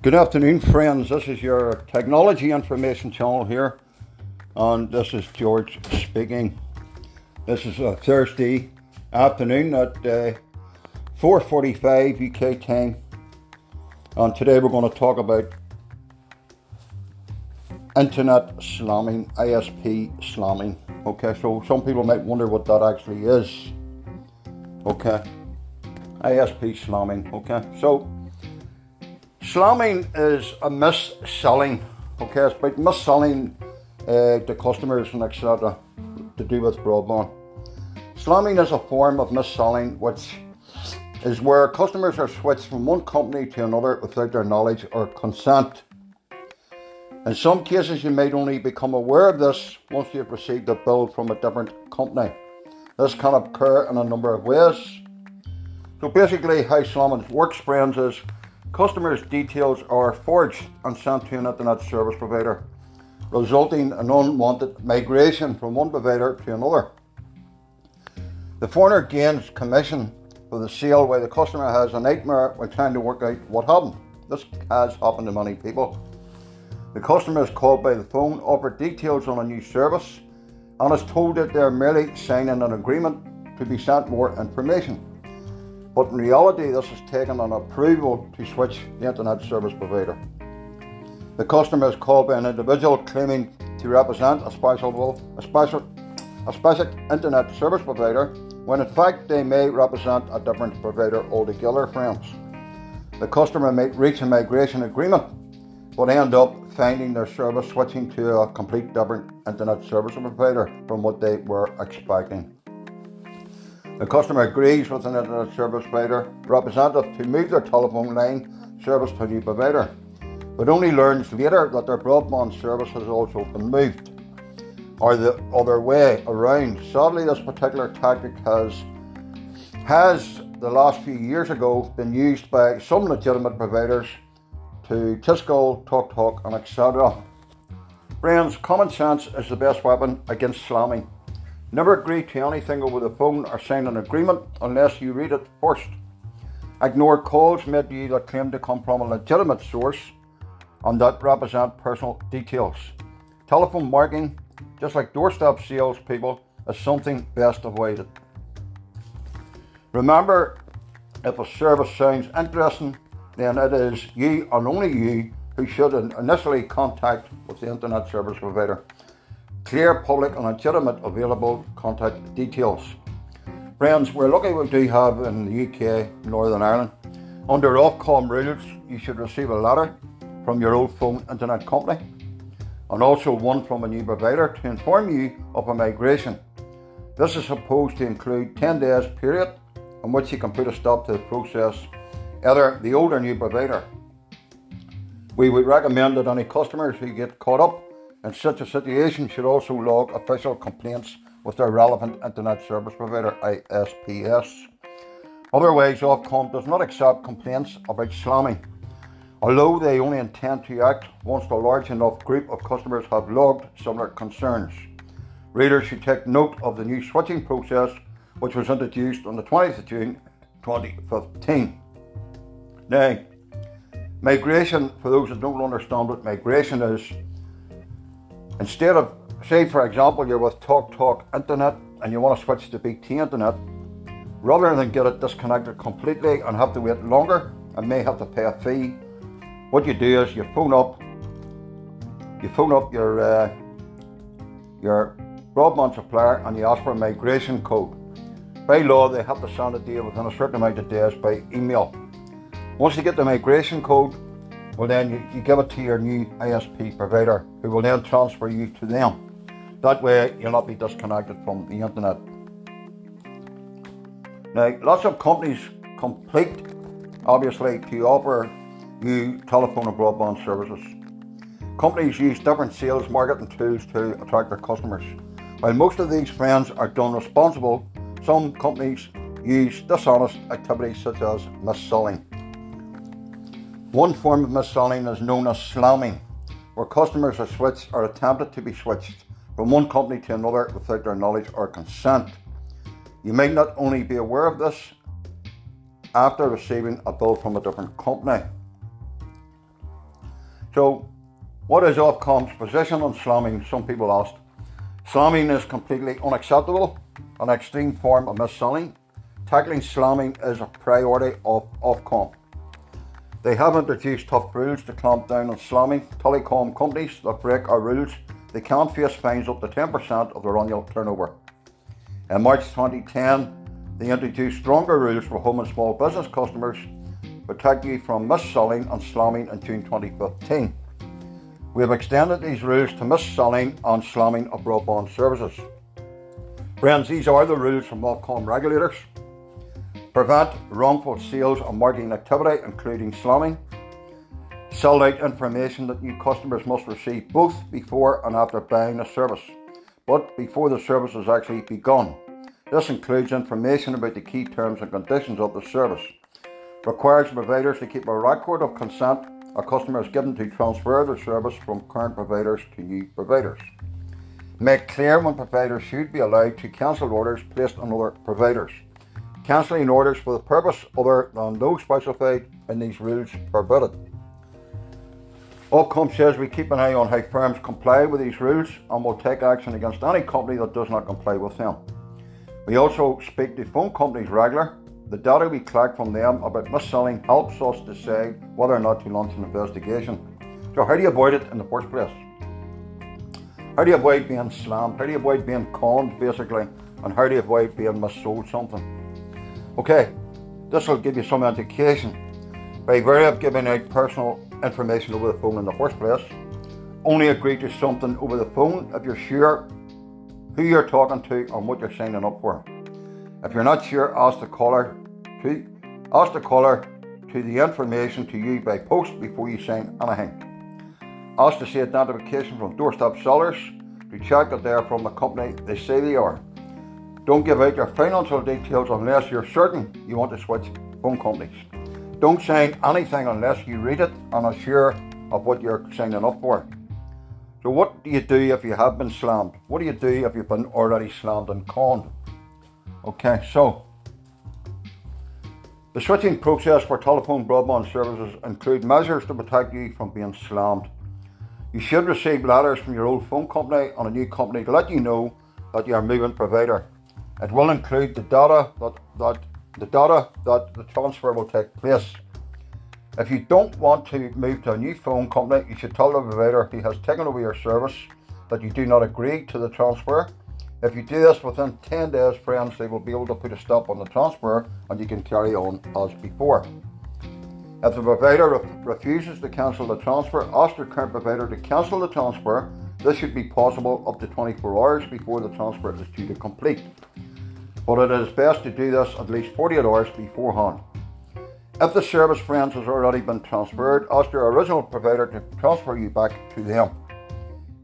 Good afternoon, friends. This is your technology information channel here, and this is George speaking. This is a Thursday afternoon at 4:45 UK time, and today we're going to talk about internet slamming, ISP slamming. Okay, so some people might wonder what that actually is. Okay, ISP slamming. Okay, so slamming is a mis-selling, okay, it's about mis-selling to customers and etc. to do with broadband. Slamming is a form of mis-selling, which is where customers are switched from one company to another without their knowledge or consent. In some cases, you might only become aware of this once you've received a bill from a different company. This can occur in a number of ways. So basically how slamming works, friends, is customers' details are forged and sent to an internet service provider, resulting in unwanted migration from one provider to another. The foreigner gains commission for the sale, while the customer has a nightmare while trying to work out what happened. This has happened to many people. The customer is called by the phone, offered details on a new service, and is told that they are merely signing an agreement to be sent more information. But in reality, this is taken an approval to switch the internet service provider. The customer is called by an individual claiming to represent a specific internet service provider, when in fact they may represent a different provider altogether, friends. The customer might reach a migration agreement, but end up finding their service switching to a complete different internet service provider from what they were expecting. The customer agrees with an internet service provider representative to move their telephone line service to a new provider, but only learns later that their broadband service has also been moved, or the other way around. Sadly, this particular tactic has the last few years ago been used by some legitimate providers to Tiscali, TalkTalk and etc. Friends, common sense is the best weapon against slamming. Never agree to anything over the phone or sign an agreement unless you read it first. Ignore calls made to you that claim to come from a legitimate source and that represent personal details. Telephone marketing, just like doorstep salespeople, is something best avoided. Remember, if a service sounds interesting, then it is you and only you who should initially contact with the internet service provider. Clear, public and legitimate available contact details. Friends, we're lucky we do have in the UK, Northern Ireland, under Ofcom rules, you should receive a letter from your old phone internet company and also one from a new provider to inform you of a migration. This is supposed to include 10 days period in which you can put a stop to the process, either the old or new provider. We would recommend that any customers who get caught up in such a situation should also log official complaints with their relevant internet service provider, ISPs. Otherwise, Ofcom does not accept complaints about slamming, although they only intend to act once a large enough group of customers have logged similar concerns. Readers should take note of the new switching process, which was introduced on the 20th of June 2015. Now, migration, for those that don't understand what migration is, instead of, say for example, you're with TalkTalk Internet and you want to switch to BT Internet, rather than get it disconnected completely and have to wait longer and may have to pay a fee, what you do is you phone up your broadband supplier and you ask for a migration code. By law, they have to send it to you within a certain amount of days by email. Once you get the migration code, well then you give it to your new ISP provider, who will then transfer you to them. That way you'll not be disconnected from the internet. Now, lots of companies compete, obviously, to offer you telephone and broadband services. Companies use different sales marketing tools to attract their customers. While most of these, friends, are done responsible, some companies use dishonest activities such as mis-selling. One form of mis-selling is known as slamming, where customers are switched or attempted to be switched from one company to another without their knowledge or consent. You may not only be aware of this after receiving a bill from a different company. So what is Ofcom's position on slamming? Some people asked. Slamming is completely unacceptable, an extreme form of mis-selling. Tackling slamming is a priority of Ofcom. They have introduced tough rules to clamp down on slamming. Telecom companies that break our rules, they can face fines up to 10% of their annual turnover. In March 2010, they introduced stronger rules for home and small business customers, particularly from mis-selling and slamming in June 2015. We have extended these rules to mis-selling and slamming of broadband services. Friends, these are the rules from Ofcom regulators. Prevent wrongful sales and marketing activity, including slamming. Sell out information that new customers must receive both before and after buying a service, but before the service has actually begun. This includes information about the key terms and conditions of the service. Requires providers to keep a record of consent a customer is given to transfer their service from current providers to new providers. Make clear when providers should be allowed to cancel orders placed on other providers. Cancelling orders for the purpose other than those specified in these rules prohibited. Ofcom says we keep an eye on how firms comply with these rules and will take action against any company that does not comply with them. We also speak to phone companies regularly. The data we collect from them about mis-selling helps us decide whether or not to launch an investigation. So how do you avoid it in the first place? How do you avoid being slammed? How do you avoid being conned, basically? And how do you avoid being mis-sold something? Okay, this will give you some indication. By way of giving out personal information over the phone in the first place. Only agree to something over the phone if you're sure who you're talking to and what you're signing up for. If you're not sure, ask the caller to the information to you by post before you sign anything. Ask to see identification from doorstep sellers to check that they are from the company they say they are. Don't give out your financial details unless you're certain you want to switch phone companies. Don't sign anything unless you read it and are sure of what you're signing up for. So what do you do if you have been slammed? What do you do if you've been already slammed and conned? Okay, so the switching process for telephone broadband services includes measures to protect you from being slammed. You should receive letters from your old phone company and a new company to let you know that you are moving provider. It will include the data that the transfer will take place. If you don't want to move to a new phone company, you should tell the provider who has taken over your service that you do not agree to the transfer. If you do this within 10 days, friends, they will be able to put a stop on the transfer and you can carry on as before. If the provider refuses to cancel the transfer, ask the current provider to cancel the transfer. This should be possible up to 24 hours before the transfer is due to complete. But it is best to do this at least 48 hours beforehand. If the service, friends, has already been transferred, ask your original provider to transfer you back to them.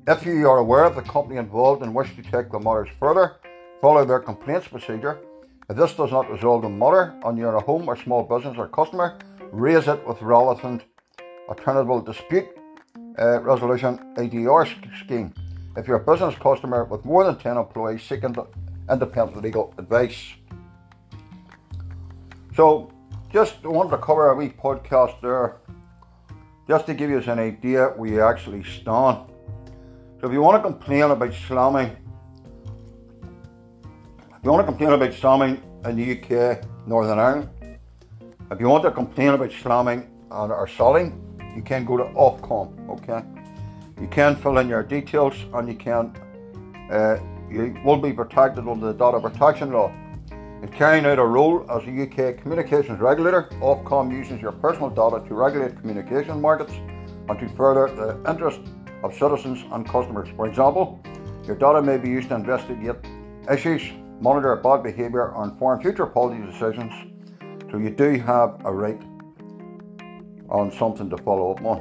If you are aware of the company involved and wish to take the matters further, follow their complaints procedure. If this does not resolve the matter and you are a home or small business or customer, raise it with relevant Alternative Dispute Resolution ADR scheme. If you are a business customer with more than 10 employees seeking to independent legal advice. So just wanted to cover a wee podcast there just to give you an idea where you actually stand. So if you want to complain about slamming, if you want to complain about slamming in the UK, Northern Ireland, if you want to complain about slamming or selling, you can go to Ofcom, okay? You can fill in your details and you can you will be protected under the Data Protection Law. In carrying out a role as a UK communications regulator, Ofcom uses your personal data to regulate communication markets and to further the interest of citizens and customers. For example, your data may be used to investigate issues, monitor bad behaviour or inform future policy decisions, so you do have a right on something to follow up on.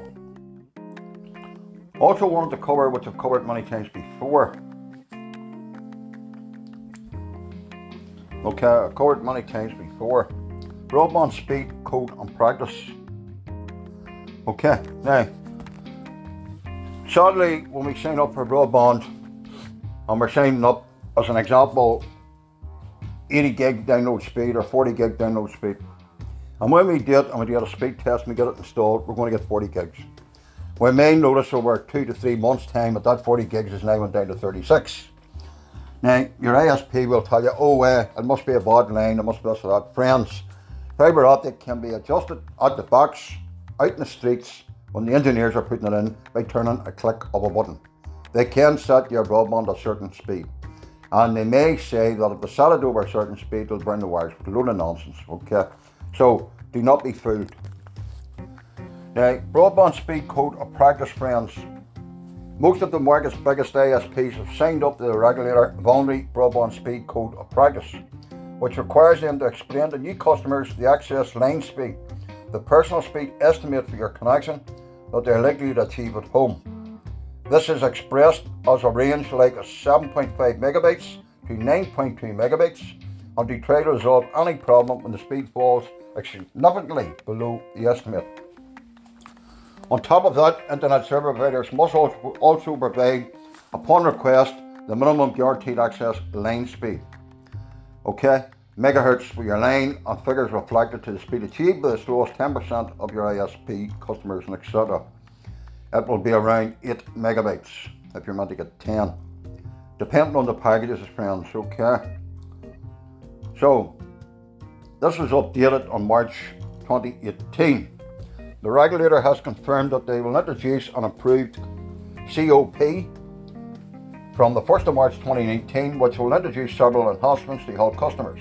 Also wanted to cover, which I've covered many times before, okay, I've covered many times before. Broadband speed, code and practice. Okay, now, sadly, when we sign up for broadband, and we're signing up, as an example, 80 gig download speed or 40 gig download speed. And when we do it, and we do a speed test and we get it installed, we're going to get 40 gigs. When mine noticed over 2 to 3 months time that that 40 gigs is now went down to 36. Now your ISP will tell you, it must be a bad line, it must be this or that. Friends, fibre optic can be adjusted at the box, out in the streets, when the engineers are putting it in, by turning a click of a button. They can set your broadband at a certain speed. And they may say that if they set it over a certain speed, it'll burn the wires. It's a load of nonsense, okay? So, do not be fooled. Now, broadband speed code of practice, friends. Most of the market's biggest ISPs have signed up to the regulator voluntary broadband speed code of practice, which requires them to explain to new customers the access line speed, the personal speed estimate for your connection that they're likely to achieve at home. This is expressed as a range like 7.5 megabytes to 9.2 megabytes, and to try to resolve any problem when the speed falls significantly below the estimate. On top of that, internet service providers must also provide, upon request, the minimum guaranteed access line speed. Okay, megahertz for your line, and figures reflected to the speed achieved by the slowest 10% of your ISP customers, and etc. It will be around 8 megabytes if you're meant to get 10, depending on the packages, friends. Okay, so this was updated on March 2018. The regulator has confirmed that they will introduce an improved COP from the 1st of March 2019, which will introduce several enhancements to help customers.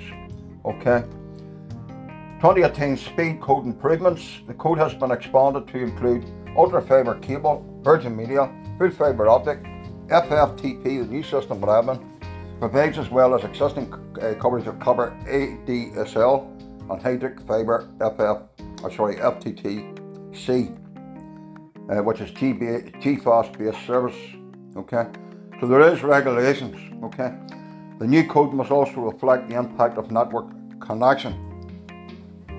Okay. 2018 speed code improvements. The code has been expanded to include ultra fiber cable, Virgin Media, full fiber optic, FTTP, the new system with admin, provides as well as existing coverage of copper ADSL and hydric fiber FTTc, which is Tgfast based service. Okay, so there is regulations. Okay, the new code must also reflect the impact of network connection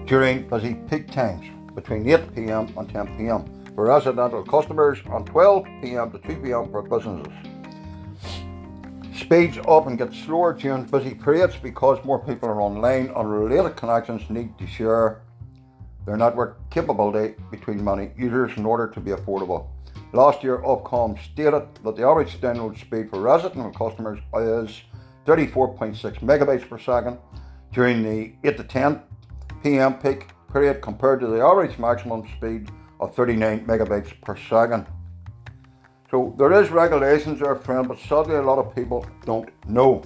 during busy peak times between 8 p.m. and 10 p.m. for residential customers and 12 p.m. to 2 p.m. for businesses. Speeds often get slower during busy periods because more people are online and related connections need to share their network capability between many users in order to be affordable. Last year, Ofcom stated that the average download speed for residential customers is 34.6 megabytes per second during the 8 to 10 p.m. peak period compared to the average maximum speed of 39 megabytes per second. So there is regulations there, friend, but sadly a lot of people don't know.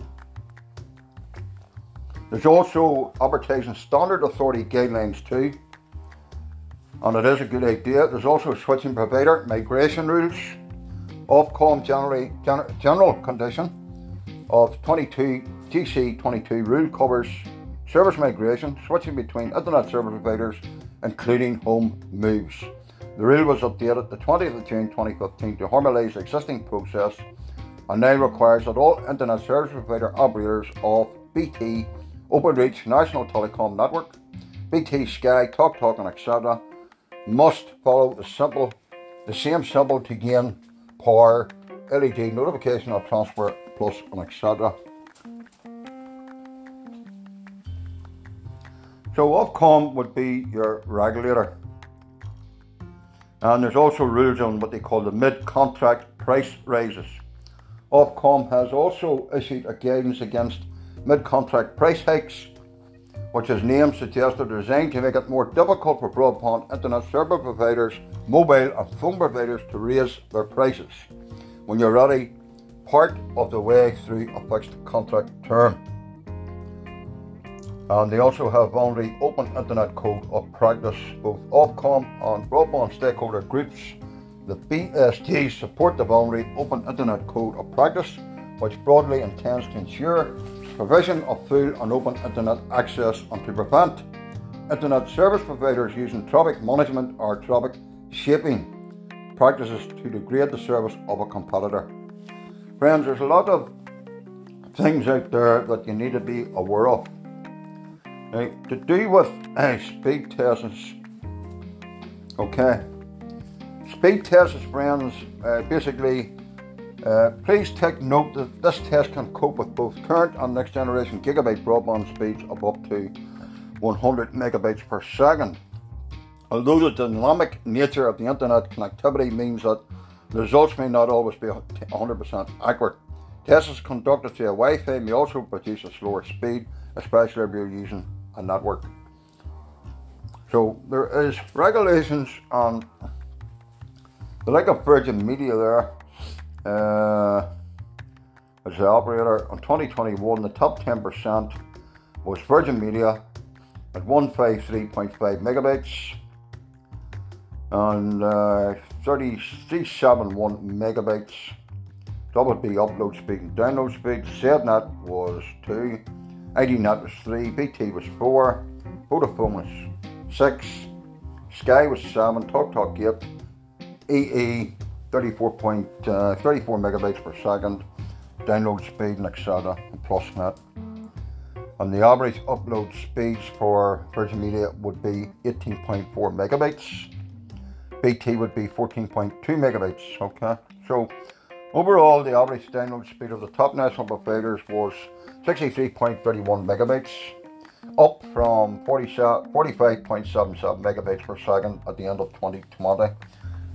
There's also advertising standard authority guidelines too, and it is a good idea. There's also switching provider migration rules. Ofcom general condition of 22 GC22 rule covers service migration, switching between internet service providers, including home moves. The rule was updated the 20th of June 2015 to harmonise the existing process, and now requires that all internet service provider operators of BT, Openreach, National Telecom Network, BT, Sky, TalkTalk, and etc. must follow the same symbol to gain power, LED notification of transfer plus, and etc. So Ofcom would be your regulator, and there's also rules on what they call the mid-contract price raises. Ofcom has also issued a guidance against mid-contract price hikes, which as name suggested, designed to make it more difficult for broadband internet service providers, mobile and phone providers to raise their prices when you're already part of the way through a fixed contract term. And they also have voluntary open internet code of practice. Both Ofcom and broadband stakeholder groups, the BSG, support the voluntary open internet code of practice, which broadly intends to ensure provision of full and open internet access and to prevent internet service providers using traffic management or traffic shaping practices to degrade the service of a competitor. Friends, there's a lot of things out there that you need to be aware of. Now, to do with speed tests, okay, speed tests, friends, basically, please take note that this test can cope with both current and next generation gigabit broadband speeds of up to 100 megabytes per second. Although the dynamic nature of the internet connectivity means that the results may not always be 100% accurate, tests conducted via Wi-Fi may also produce a slower speed, especially if you're using a network. So there is regulations on the like of Virgin Media there, as the operator. In 2021, the top 10% was Virgin Media at 153.5 megabytes and 371 megabytes. WB upload speed and download speed. ZNet was 2, IDNet was 3, BT was 4, Vodafone was 6, Sky was 7, TalkTalk 8, EE 34 megabytes per second, download speed and etc. and Plusnet. And the average upload speeds for Virgin Media would be 18.4 megabytes. BT would be 14.2 megabytes. Okay, so overall, the average download speed of the top national providers was 63.31 megabytes, up from 45.77 megabytes per second at the end of 2020.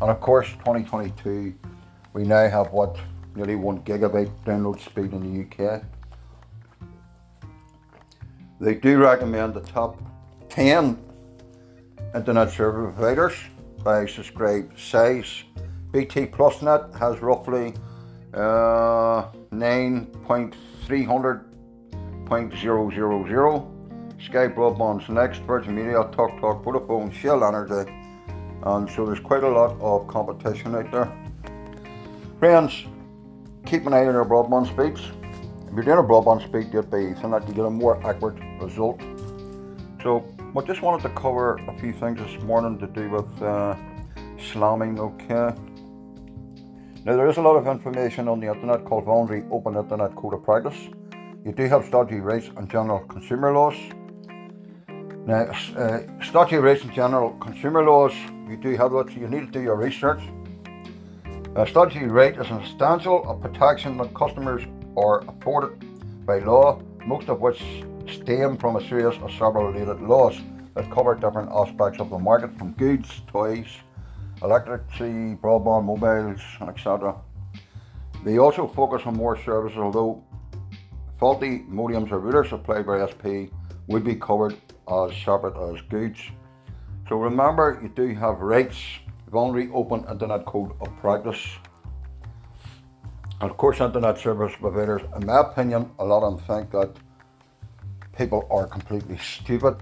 And of course, 2022, we now have what, nearly 1 gigabyte download speed in the UK. They do recommend the top 10 internet service providers by subscribe size. BT Plusnet has roughly 9,300.000. Sky Broadband's next, Virgin Media, TalkTalk, Vodafone, Shell Energy, and so there's quite a lot of competition out there. Friends, keep an eye on your broadband speeds. If you're doing a broadband speed, you'll be so that you get a more accurate result. So I just wanted to cover a few things this morning to do with slamming. Okay, now there is a lot of information on the internet called Voluntary Open Internet Code of Practice. You do have statutory rights and general consumer laws. Now statutory rights and general consumer laws, you do have that, so you need to do your research. Statutory right is an essential protection that customers are afforded by law, most of which stem from a series of several related laws that cover different aspects of the market, from goods, toys, electricity, broadband, mobiles, and etc. They also focus on more services, although faulty modems or routers supplied by ISP would be covered as separate as goods. So remember, you do have rights, Voluntary Open Internet Code of Practice. And of course, internet service providers, in my opinion, a lot of them think that people are completely stupid.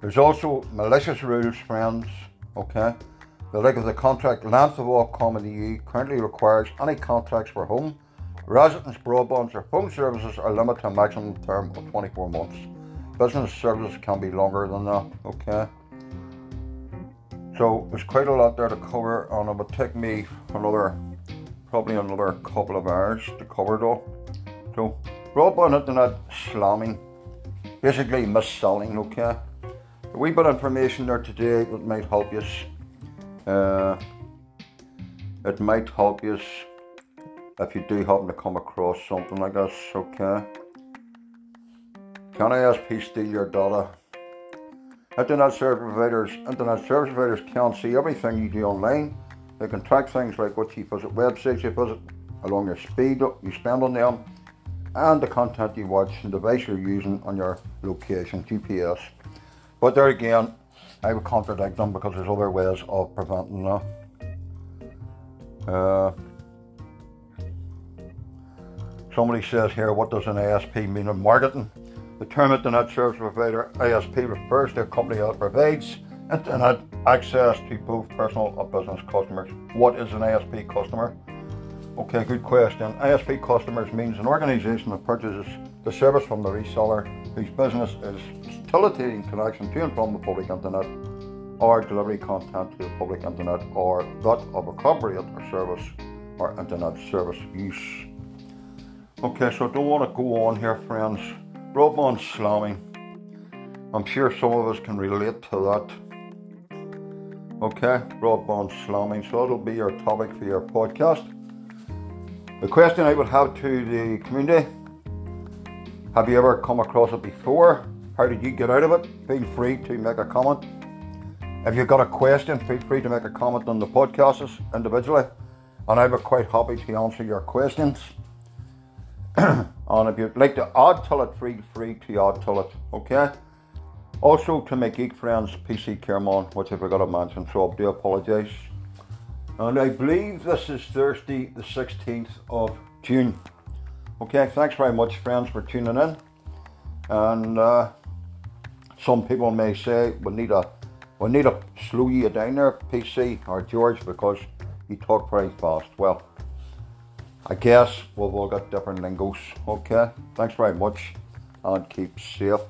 There's also malicious rules, friends, okay? The length of the contract length of Ofcom in the EU currently requires any contracts for home, residence, broadband or phone services are limited to a maximum term of 24 months. Business services can be longer than that, okay? So there's quite a lot there to cover, and it would take me probably another couple of hours to cover it all. So broadband internet slamming, basically mis-selling, okay? A wee bit of information there today that might help you. It might help you if you do happen to come across something like this, okay? Can ISP steal your data? Internet service providers can't see everything you do online. They can track things like what you visit, websites you visit, along your speed you spend on them, and the content you watch and device you're using on your location, GPS. But there again, I would contradict them because there's other ways of preventing that. Somebody says here, what does an ISP mean in marketing? The term Internet Service Provider, ISP, refers to a company that provides Internet access to both personal and business customers. What is an ISP customer? Okay, good question. ISP customers means an organization that purchases the service from the reseller whose business is facilitating connection to and from the public internet, or delivery content to the public internet, or that of a corporate or service or internet service use. Okay, so I don't want to go on here, friends. Broadband slamming. I'm sure some of us can relate to that. Okay, broadband slamming. So that'll be your topic for your podcast. The question I would have to the community: have you ever come across it before? How did you get out of it? Feel free to make a comment. If you've got a question, feel free to make a comment on the podcasts individually, and I would be quite happy to answer your questions. And if you'd like to add to it, feel free to add to it, okay? Also to my geek friends, PC Kermon, which I forgot to mention, so I do apologise. And I believe this is Thursday the 16th of June. Okay, thanks very much friends for tuning in. And some people may say we need to slow you down there, PC or George, because you talk very fast. Well, I guess we've all got different lingos. Okay, thanks very much and keep safe.